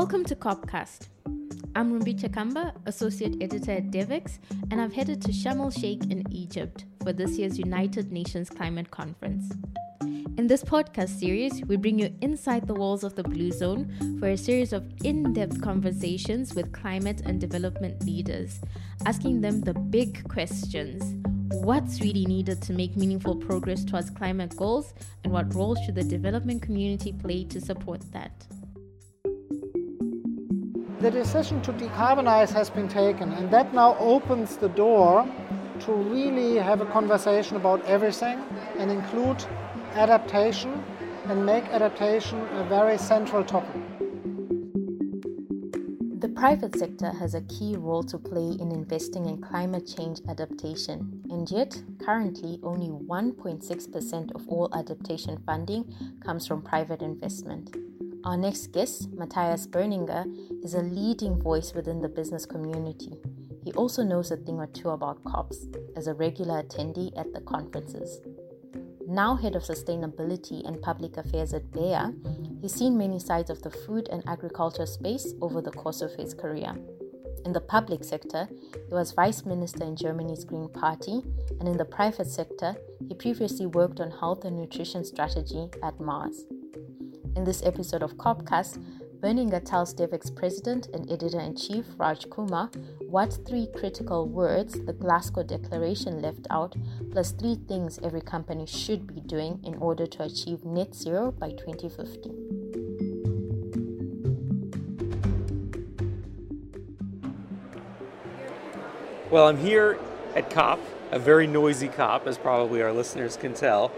Welcome to COPcast. I'm Rumbi Chakamba, Associate Editor at Devex, and I've headed to Sharm El Sheikh in Egypt for this year's United Nations Climate Conference. In this podcast series, we bring you inside the walls of the Blue Zone for a series of in-depth conversations with climate and development leaders, asking them the big questions. What's really needed to make meaningful progress towards climate goals, and what role should the development community play to support that? The decision to decarbonize has been taken, and that now opens the door to really have a conversation about everything and include adaptation and make adaptation a very central topic. The private sector has a key role to play in investing in climate change adaptation, and yet currently only 1.6% of all adaptation funding comes from private investment. Our next guest, Matthias Berninger, is a leading voice within the business community. He also knows a thing or two about COPs as a regular attendee at the conferences. Now head of sustainability and public affairs at Bayer, he's seen many sides of the food and agriculture space over the course of his career. In the public sector, he was vice minister in Germany's Green Party, and in the private sector, he previously worked on health and nutrition strategy at Mars. In this episode of COPcast, Berninger tells Devex President and Editor-in-Chief Raj Kumar what three critical words the Glasgow Declaration left out, plus three things every company should be doing in order to achieve net zero by 2050. Well, I'm here at COP, a very noisy COP, as probably our listeners can tell,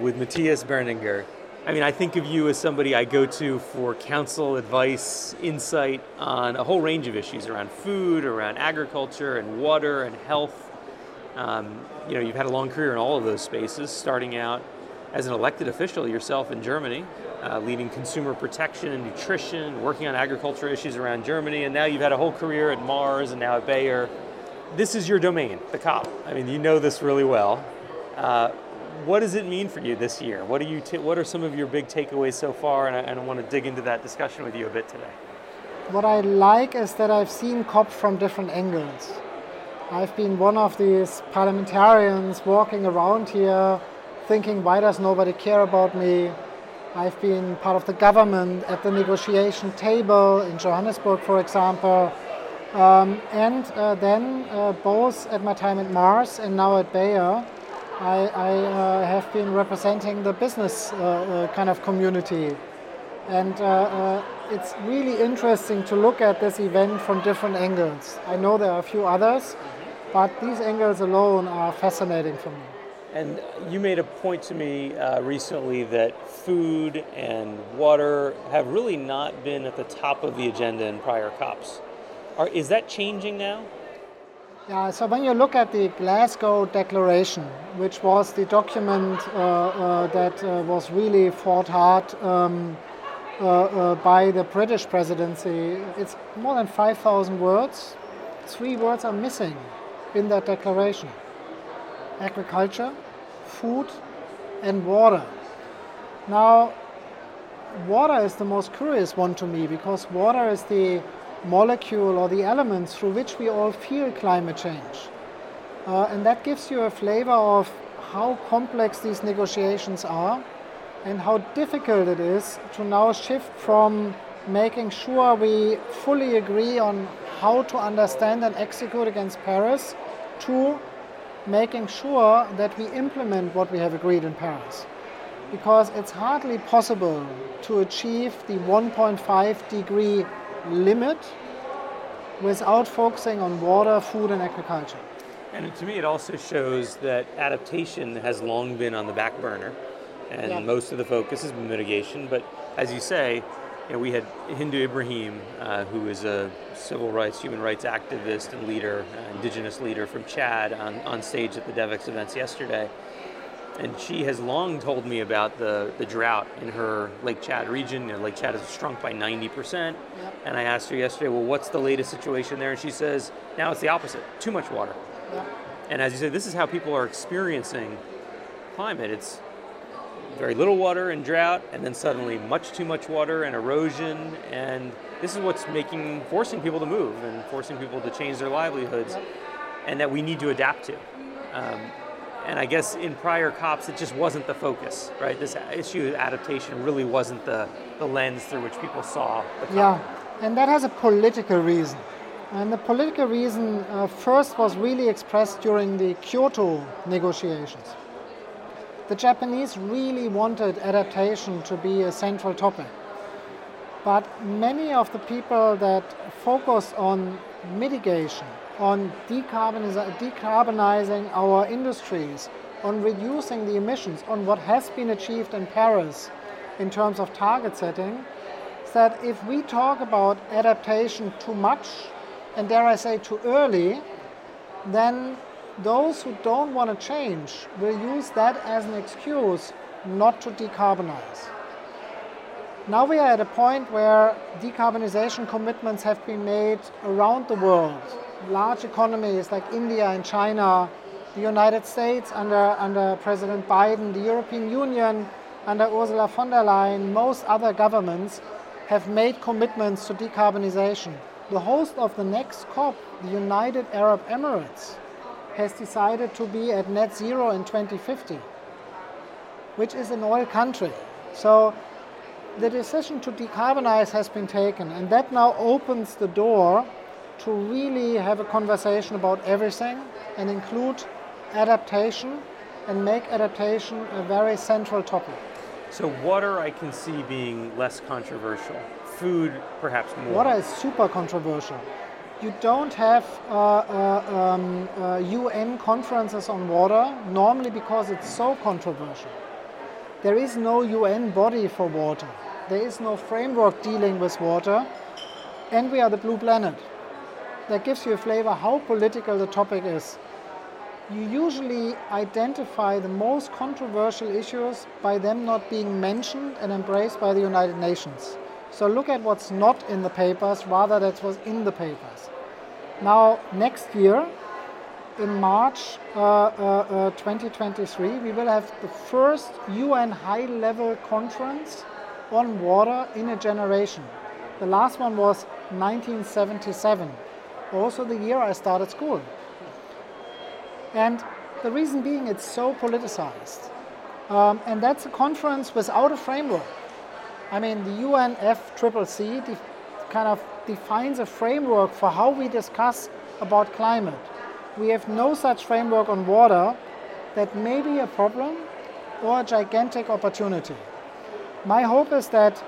with Matthias Berninger. I mean, I think of you as somebody I go to for counsel, advice, insight on a whole range of issues around food, around agriculture and water and health. You've had a long career in all of those spaces, starting out as an elected official yourself in Germany, leading consumer protection and nutrition, working on agriculture issues around Germany, and now you've had a whole career at Mars and now at Bayer. This is your domain, the COP. I mean, you know this really well. What does it mean for you this year? What are some of your big takeaways so far? And I want to dig into that discussion with you a bit today. What I like is that I've seen COP from different angles. I've been one of these parliamentarians walking around here thinking, why does nobody care about me? I've been part of the government at the negotiation table in Johannesburg, for example. Then both at my time at Mars and now at Bayer, I have been representing the business kind of community, and it's really interesting to look at this event from different angles. I know there are a few others, but these angles alone are fascinating for me. And you made a point to me recently that food and water have really not been at the top of the agenda in prior COPs. Is that changing now? Yeah, so when you look at the Glasgow Declaration, which was the document that was really fought hard by the British presidency, it's more than 5,000 words. 3 words are missing in that declaration: agriculture, food, and water. Now, water is the most curious one to me, because water is the molecule or the elements through which we all feel climate change. And that gives you a flavor of how complex these negotiations are and how difficult it is to now shift from making sure we fully agree on how to understand and execute against Paris to making sure that we implement what we have agreed in Paris. Because it's hardly possible to achieve the 1.5 degree limit without focusing on water, food, and agriculture. And to me, it also shows that adaptation has long been on the back burner, and Most of the focus has been mitigation. But as you say, we had Hindu Ibrahim, who is a civil rights, human rights activist and leader, indigenous leader from Chad, on stage at the Devex events yesterday. And she has long told me about the drought in her Lake Chad region. Lake Chad has shrunk by 90%. Yep. And I asked her yesterday, well, what's the latest situation there? And she says, now it's the opposite, too much water. Yep. And as you say, this is how people are experiencing climate. It's very little water and drought, and then suddenly much too much water and erosion. And this is what's forcing people to move and forcing people to change their livelihoods, and that we need to adapt to. And I guess in prior COPs, it just wasn't the focus, right? This issue of adaptation really wasn't the lens through which people saw the COP. Yeah, and that has a political reason. And the political reason first was really expressed during the Kyoto negotiations. The Japanese really wanted adaptation to be a central topic. But many of the people that focus on mitigation, on decarbonizing our industries, on reducing the emissions, on what has been achieved in Paris in terms of target setting, that if we talk about adaptation too much, and dare I say too early, then those who don't want to change will use that as an excuse not to decarbonize. Now we are at a point where decarbonization commitments have been made around the world. Large economies like India and China, the United States under President Biden, the European Union under Ursula von der Leyen, most other governments have made commitments to decarbonization. The host of the next COP, the United Arab Emirates, has decided to be at net zero in 2050, which is an oil country. So the decision to decarbonize has been taken, and that now opens the door to really have a conversation about everything and include adaptation and make adaptation a very central topic. So water I can see being less controversial, food perhaps more. Water is super controversial. You don't have UN conferences on water, normally because it's so controversial. There is no UN body for water. There is no framework dealing with water. And we are the blue planet. That gives you a flavor how political the topic is. You usually identify the most controversial issues by them not being mentioned and embraced by the United Nations. So look at what's not in the papers, rather that's what's in the papers. Now, next year, in March 2023, we will have the first UN high-level conference on water in a generation. The last one was 1977. Also the year I started school. And the reason being it's so politicized. And that's a conference without a framework. I mean, the UNFCCC kind of defines a framework for how we discuss about climate. We have no such framework on water. That may be a problem or a gigantic opportunity. My hope is that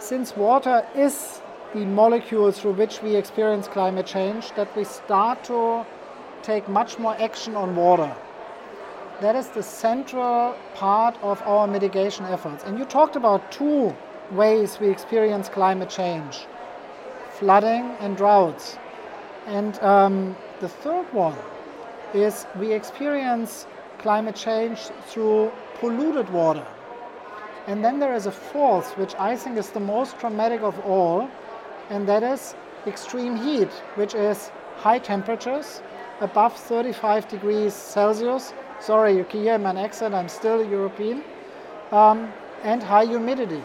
since water is the molecule through which we experience climate change, that we start to take much more action on water. That is the central part of our mitigation efforts. And you talked about two ways we experience climate change, flooding and droughts. And the third one is we experience climate change through polluted water. And then there is a fourth, which I think is the most traumatic of all, and that is extreme heat, which is high temperatures above 35 degrees Celsius. Sorry, you can hear my accent, I'm still European. And high humidity.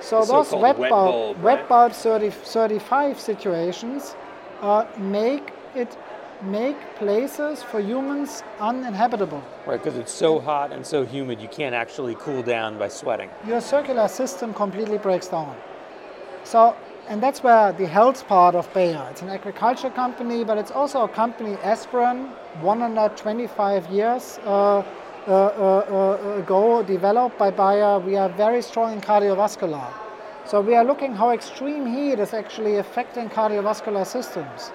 So those wet bulb 35 situations make places for humans uninhabitable. Right, because it's so hot and so humid, you can't actually cool down by sweating. Your circular system completely breaks down. So, and that's where the health part of Bayer, it's an agriculture company, but it's also a company, Aspirin, 125 years ago, developed by Bayer. We are very strong in cardiovascular. So we are looking how extreme heat is actually affecting cardiovascular systems.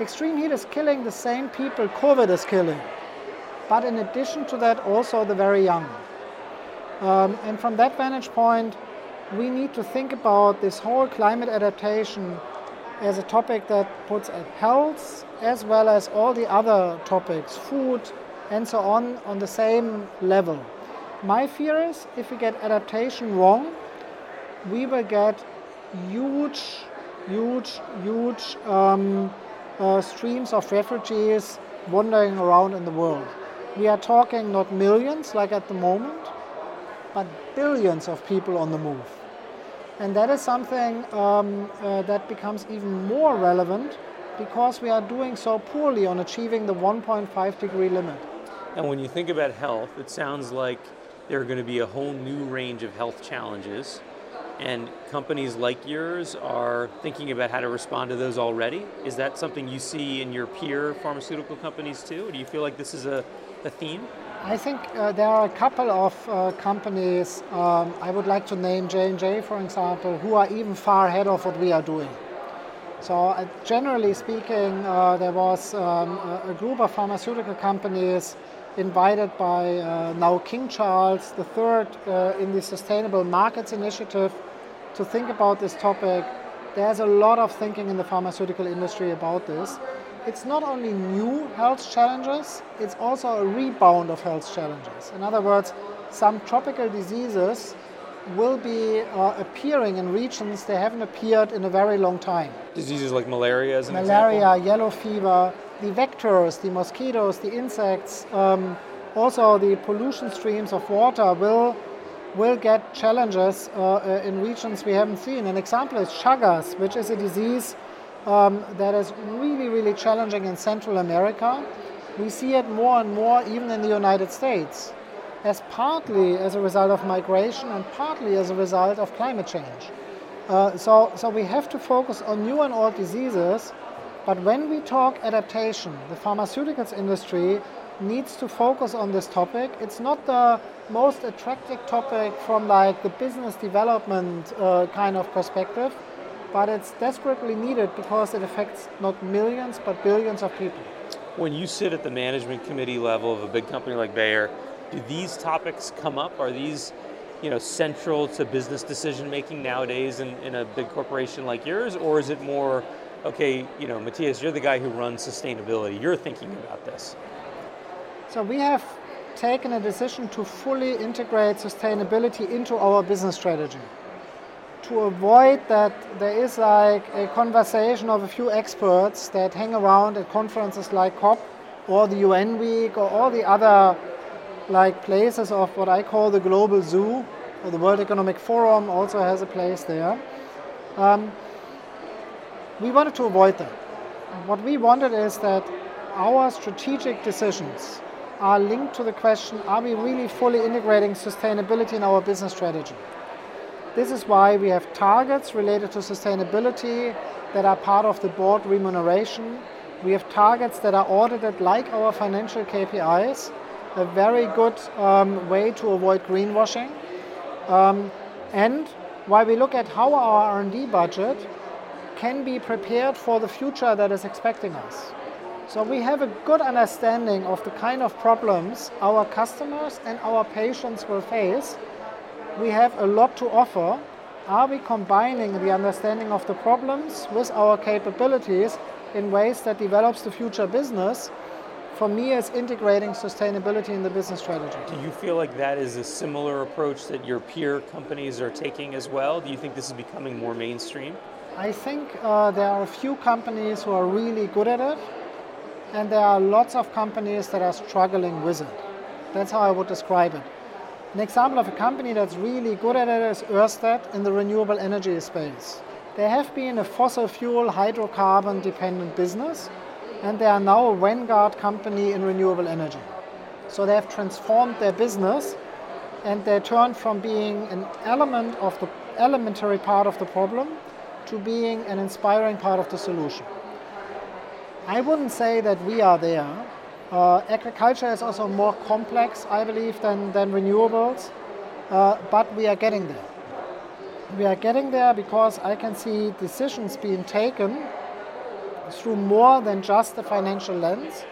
Extreme heat is killing the same people COVID is killing, but in addition to that, also the very young. And from that vantage point, we need to think about this whole climate adaptation as a topic that puts at health as well as all the other topics, food and so on the same level. My fear is if we get adaptation wrong, we will get huge streams of refugees wandering around in the world. We are talking not millions like at the moment, but billions of people on the move. And that is something that becomes even more relevant because we are doing so poorly on achieving the 1.5 degree limit. And when you think about health, it sounds like there are going to be a whole new range of health challenges, and companies like yours are thinking about how to respond to those already. Is that something you see in your peer pharmaceutical companies too? Do you feel like this is a theme? I think there are a couple of companies, I would like to name J&J, for example, who are even far ahead of what we are doing. So generally speaking, there was a group of pharmaceutical companies invited by now King Charles the Third in the Sustainable Markets Initiative to think about this topic. There's a lot of thinking in the pharmaceutical industry about this. It's not only new health challenges, it's also a rebound of health challenges. In other words, some tropical diseases will be appearing in regions they haven't appeared in a very long time. Diseases like malaria as an example? Malaria, yellow fever, the vectors, the mosquitoes, the insects, also the pollution streams of water will get challenges in regions we haven't seen. An example is Chagas, which is a disease that is really, really challenging in Central America. We see it more and more even in the United States, as partly as a result of migration and partly as a result of climate change. So we have to focus on new and old diseases, but when we talk adaptation, the pharmaceuticals industry needs to focus on this topic. It's not the most attractive topic from like the business development kind of perspective, but it's desperately needed because it affects not millions, but billions of people. When you sit at the management committee level of a big company like Bayer, do these topics come up? Are these, central to business decision-making nowadays in a big corporation like yours? Or is it more, okay, Matthias, you're the guy who runs sustainability. You're thinking about this. So we have taken a decision to fully integrate sustainability into our business strategy, to avoid that there is like a conversation of a few experts that hang around at conferences like COP or the UN Week or all the other like places of what I call the global zoo, or the World Economic Forum also has a place there. We wanted to avoid that. What we wanted is that our strategic decisions are linked to the question, are we really fully integrating sustainability in our business strategy? This is why we have targets related to sustainability that are part of the board remuneration. We have targets that are audited like our financial KPIs, a very good way to avoid greenwashing. And while we look at how our R&D budget can be prepared for the future that is expecting us. So we have a good understanding of the kind of problems our customers and our patients will face. We have a lot to offer. Are we combining the understanding of the problems with our capabilities in ways that develops the future business? For me, it's integrating sustainability in the business strategy. Do you feel like that is a similar approach that your peer companies are taking as well? Do you think this is becoming more mainstream? I think there are a few companies who are really good at it, and there are lots of companies that are struggling with it. That's how I would describe it. An example of a company that's really good at it is Ørsted in the renewable energy space. They have been a fossil fuel hydrocarbon dependent business, and they are now a vanguard company in renewable energy. So they have transformed their business, and they turned from being an element of the elementary part of the problem to being an inspiring part of the solution. I wouldn't say that we are there. Agriculture is also more complex, I believe, than renewables, but we are getting there. We are getting there because I can see decisions being taken through more than just the financial lens,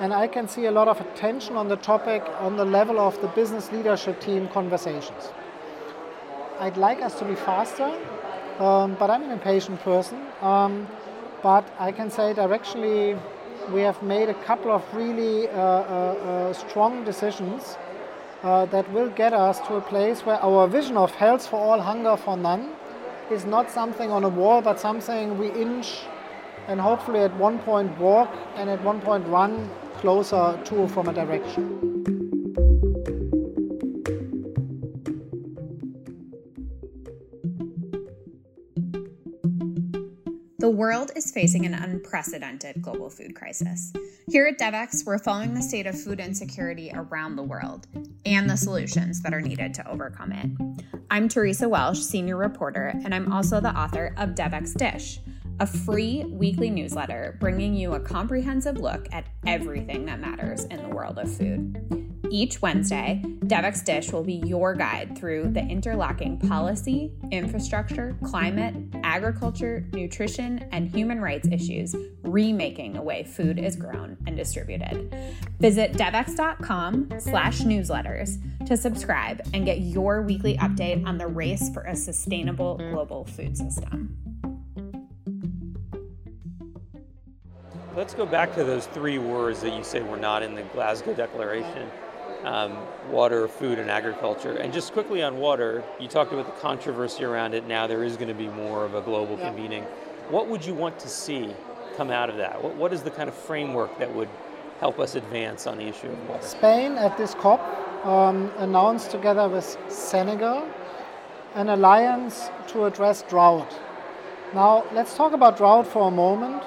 and I can see a lot of attention on the topic on the level of the business leadership team conversations. I'd like us to be faster, but I'm an impatient person, but I can say directionally, we have made a couple of really strong decisions that will get us to a place where our vision of health for all, hunger for none is not something on a wall, but something we inch and hopefully at one point walk and at one point run closer to from a direction. The world is facing an unprecedented global food crisis. Here at Devex, we're following the state of food insecurity around the world and the solutions that are needed to overcome it. I'm Teresa Welsh, senior reporter, and I'm also the author of Devex Dish, a free weekly newsletter bringing you a comprehensive look at everything that matters in the world of food. Each Wednesday, Devex Dish will be your guide through the interlocking policy, infrastructure, climate, agriculture, nutrition, and human rights issues remaking the way food is grown and distributed. Visit devex.com/newsletters to subscribe and get your weekly update on the race for a sustainable global food system. Let's go back to those three words that you say were not in the Glasgow Declaration. Water, food, and agriculture. And just quickly on water, you talked about the controversy around it. Now there is going to be more of a global convening. What would you want to see come out of that? What is the kind of framework that would help us advance on the issue of water? Spain at this COP announced together with Senegal an alliance to address drought. Now let's talk about drought for a moment.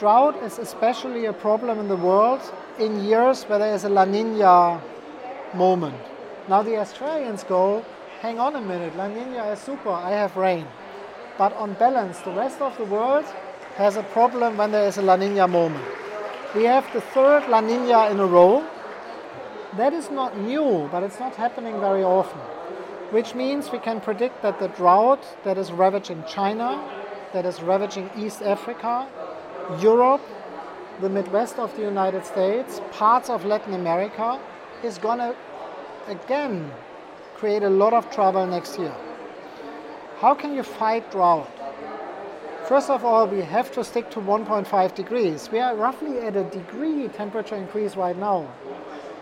Drought is especially a problem in the world in years where there is a La Niña moment. Now the Australians go, hang on a minute, La Niña is super, I have rain. But on balance, the rest of the world has a problem when there is a La Niña moment. We have the third La Niña in a row. That is not new, but it's not happening very often, which means we can predict that the drought that is ravaging China, that is ravaging East Africa, Europe, the Midwest of the United States, parts of Latin America, is going to, again, create a lot of trouble next year. How can you fight drought? First of all, we have to stick to 1.5 degrees. We are roughly at a degree temperature increase right now.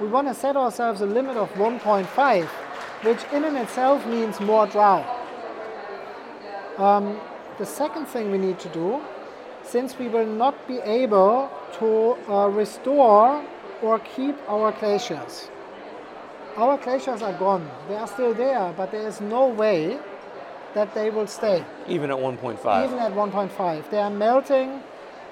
We want to set ourselves a limit of 1.5, which in and itself means more drought. The second thing we need to do, since we will not be able to restore or keep our glaciers. Our glaciers are gone. They are still there, but there is no way that they will stay. Even at 1.5? Even at 1.5. They are melting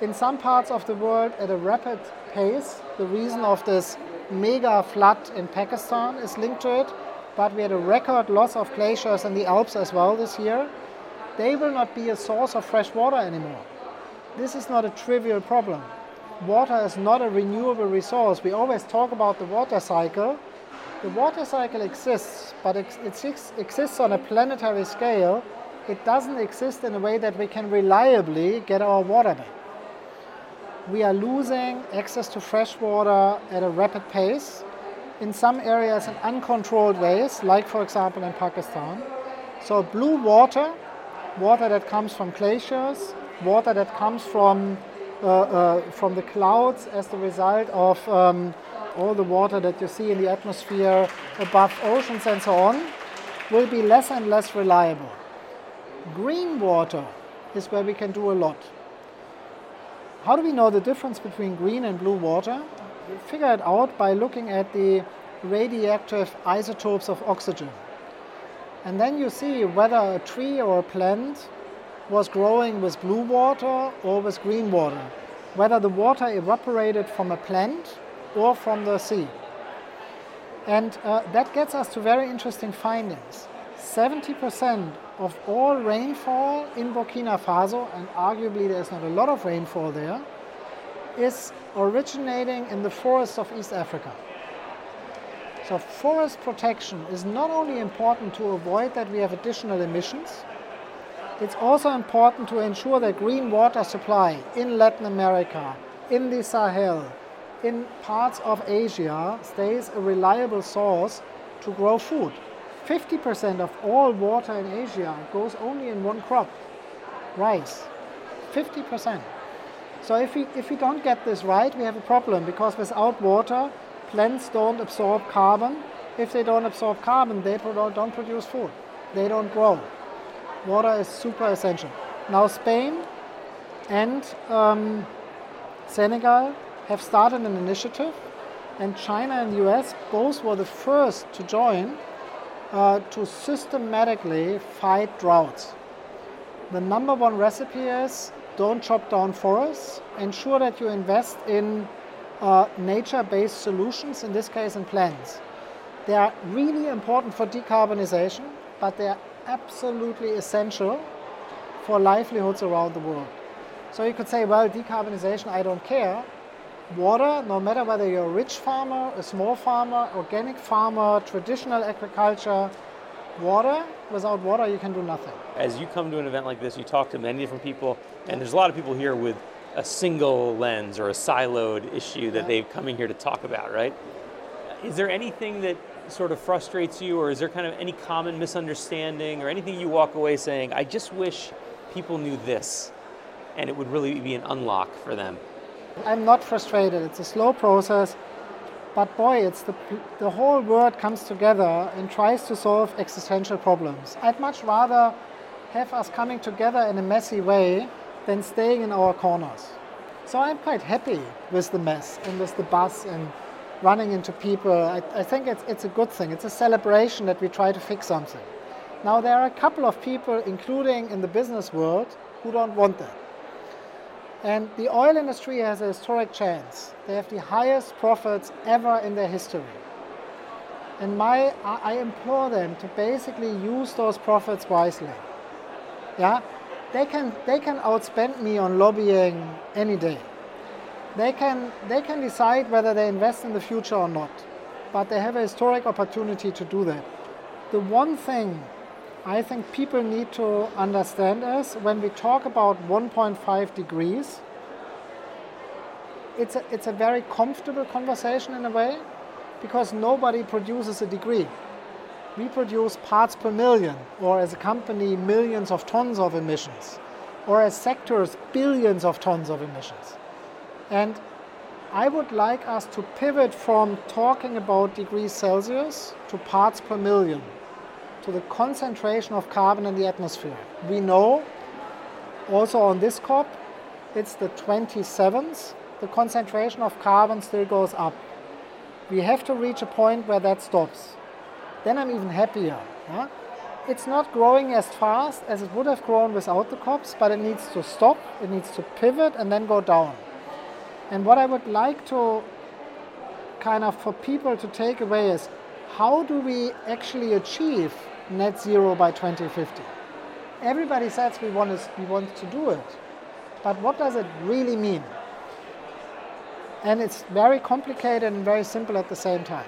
in some parts of the world at a rapid pace. The reason of this mega flood in Pakistan is linked to it, but we had a record loss of glaciers in the Alps as well this year. They will not be a source of fresh water anymore. This is not a trivial problem. Water is not a renewable resource. We always talk about the water cycle. The water cycle exists, but it exists on a planetary scale. It doesn't exist in a way that we can reliably get our water back. We are losing access to fresh water at a rapid pace, in some areas in uncontrolled ways, like for example in Pakistan. So blue water, water that comes from glaciers, water that comes from the clouds as the result of all the water that you see in the atmosphere above oceans and so on, will be less and less reliable. Green water is where we can do a lot. How do we know the difference between green and blue water? We figure it out by looking at the radioactive isotopes of oxygen. And then you see whether a tree or a plant was growing with blue water or with green water, whether the water evaporated from a plant or from the sea. And that gets us to very interesting findings. 70% of all rainfall in Burkina Faso, and arguably there's not a lot of rainfall there, is originating in the forests of East Africa. So forest protection is not only important to avoid that we have additional emissions, it's also important to ensure that green water supply in Latin America, in the Sahel, in parts of Asia stays a reliable source to grow food. 50% of all water in Asia goes only in one crop, rice. 50%. So if we don't get this right, we have a problem, because without water, plants don't absorb carbon. If they don't absorb carbon, they don't produce food. They don't grow. Water is super essential. Now Spain and Senegal have started an initiative, and China and the US both were the first to join to systematically fight droughts. The number one recipe is don't chop down forests. Ensure that you invest in nature-based solutions, in this case in plants. They are really important for decarbonization, but they are absolutely essential for livelihoods around the world. So you could say, well, decarbonization, I don't care. Water, no matter whether you're a rich farmer, a small farmer, organic farmer, traditional agriculture, water, without water you can do nothing. As you come to an event like this, you talk to many different people, and there's a lot of people here with a single lens or a siloed issue that they're coming here to talk about, right? Is there anything that sort of frustrates you, or is there kind of any common misunderstanding or anything you walk away saying, I just wish people knew this and it would really be an unlock for them? I'm not frustrated. It's a slow process, but boy, it's the whole world comes together and tries to solve existential problems. I'd much rather have us coming together in a messy way than staying in our corners. So I'm quite happy with the mess and with the bus and running into people. I think it's a good thing. It's a celebration that we try to fix something. Now, there are a couple of people, including in the business world, who don't want that. And the oil industry has a historic chance. They have the highest profits ever in their history. And I implore them to basically use those profits wisely. Yeah, they can outspend me on lobbying any day. They can decide whether they invest in the future or not. But they have a historic opportunity to do that. The one thing I think people need to understand is when we talk about 1.5 degrees, it's a very comfortable conversation in a way, because nobody produces a degree. We produce parts per million, or as a company, millions of tons of emissions, or as sectors, billions of tons of emissions. And I would like us to pivot from talking about degrees Celsius to parts per million, to the concentration of carbon in the atmosphere. We know, also on this COP, it's the 27th, the concentration of carbon still goes up. We have to reach a point where that stops. Then I'm even happier. Yeah? It's not growing as fast as it would have grown without the COPs, but it needs to stop, it needs to pivot and then go down. And what I would like to kind of for people to take away is, how do we actually achieve net zero by 2050? Everybody says we want to do it, but what does it really mean? And it's very complicated and very simple at the same time.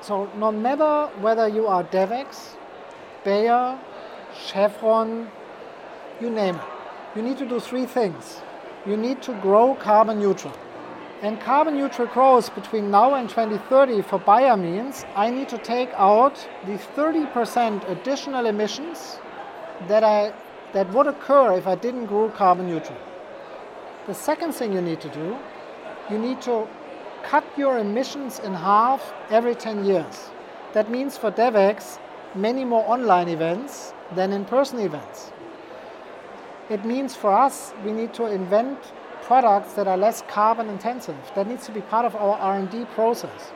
So no matter whether you are Devex, Bayer, Chevron, you name it, you need to do three things. You need to grow carbon neutral. And carbon neutral growth between now and 2030 for Bayer means I need to take out the 30% additional emissions that would occur if I didn't grow carbon neutral. The second thing you need to do, you need to cut your emissions in half every 10 years. That means for Devex, many more online events than in-person events. It means for us, we need to invent products that are less carbon intensive. That needs to be part of our R&D process.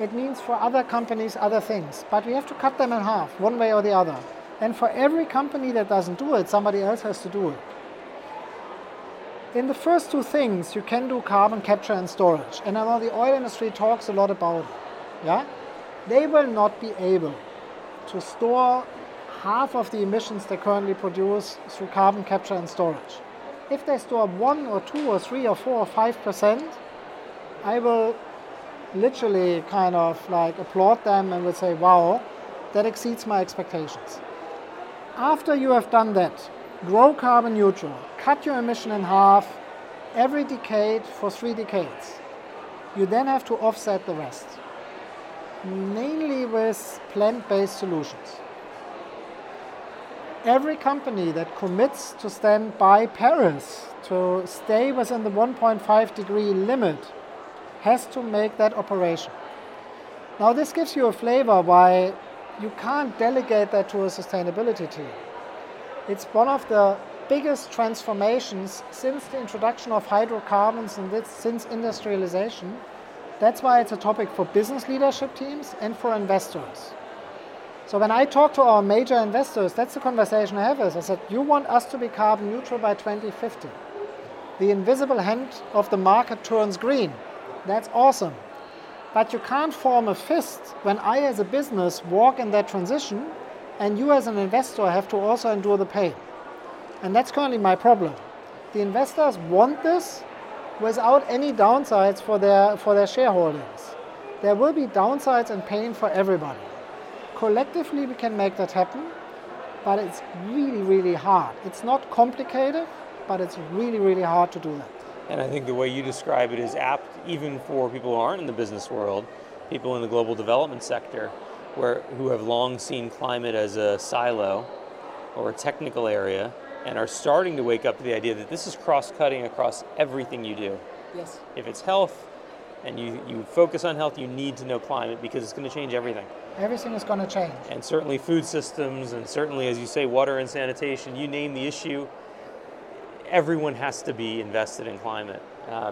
It means for other companies, other things, but we have to cut them in half, one way or the other. And for every company that doesn't do it, somebody else has to do it. In the first two things, you can do carbon capture and storage. And I know the oil industry talks a lot about it. Yeah? They will not be able to store half of the emissions they currently produce through carbon capture and storage. If they store 1 or 2 or 3 or 4 or 5%, I will literally kind of like applaud them and will say, wow, that exceeds my expectations. After you have done that, grow carbon neutral, cut your emission in half every decade for 3 decades. You then have to offset the rest, mainly with plant-based solutions. Every company that commits to stand by Paris, to stay within the 1.5 degree limit, has to make that operation. Now this gives you a flavor why you can't delegate that to a sustainability team. It's one of the biggest transformations since the introduction of hydrocarbons and since industrialization. That's why it's a topic for business leadership teams and for investors. So when I talk to our major investors, that's the conversation I have is, I said, you want us to be carbon neutral by 2050. The invisible hand of the market turns green. That's awesome. But you can't form a fist when I as a business walk in that transition and you as an investor have to also endure the pain. And that's currently my problem. The investors want this without any downsides for their shareholdings. There will be downsides and pain for everybody. Collectively we can make that happen, but it's really, really hard. It's not complicated, but it's really, really hard to do that. And I think the way you describe it is apt even for people who aren't in the business world, people in the global development sector who have long seen climate as a silo or a technical area and are starting to wake up to the idea that this is cross-cutting across everything you do. Yes. If it's health and you focus on health, you need to know climate because it's going to change everything. Everything is going to change. And certainly food systems and certainly, as you say, water and sanitation, you name the issue, everyone has to be invested in climate.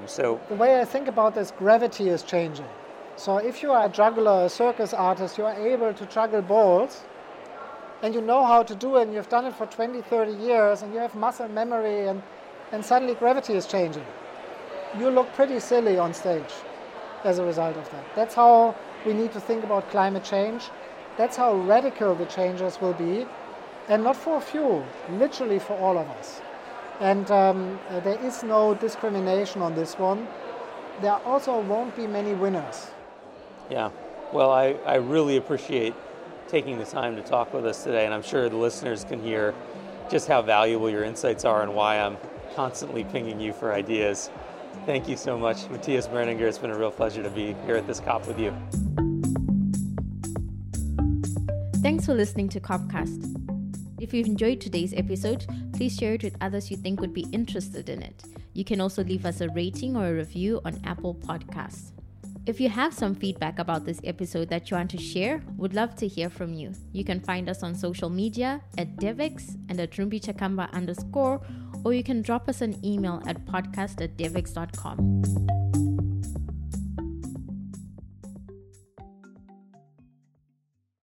So the way I think about this, gravity is changing. So if you are a juggler, a circus artist, you are able to juggle balls and you know how to do it and you've done it for 20, 30 years and you have muscle memory and suddenly gravity is changing. You look pretty silly on stage as a result of that. That's how we need to think about climate change. That's how radical the changes will be, and not for a few, literally for all of us. And there is no discrimination on this one. There also won't be many winners. Yeah, well, I really appreciate taking the time to talk with us today, and I'm sure the listeners can hear just how valuable your insights are and why I'm constantly pinging you for ideas. Thank you so much, Matthias Berninger. It's been a real pleasure to be here at this COP with you. Thanks for listening to COPcast. If you've enjoyed today's episode, please share it with others you think would be interested in it. You can also leave us a rating or a review on Apple Podcasts. If you have some feedback about this episode that you want to share, we'd love to hear from you. You can find us on social media at Devex and at @rumbichakamba_, or you can drop us an email at podcast@devex.com.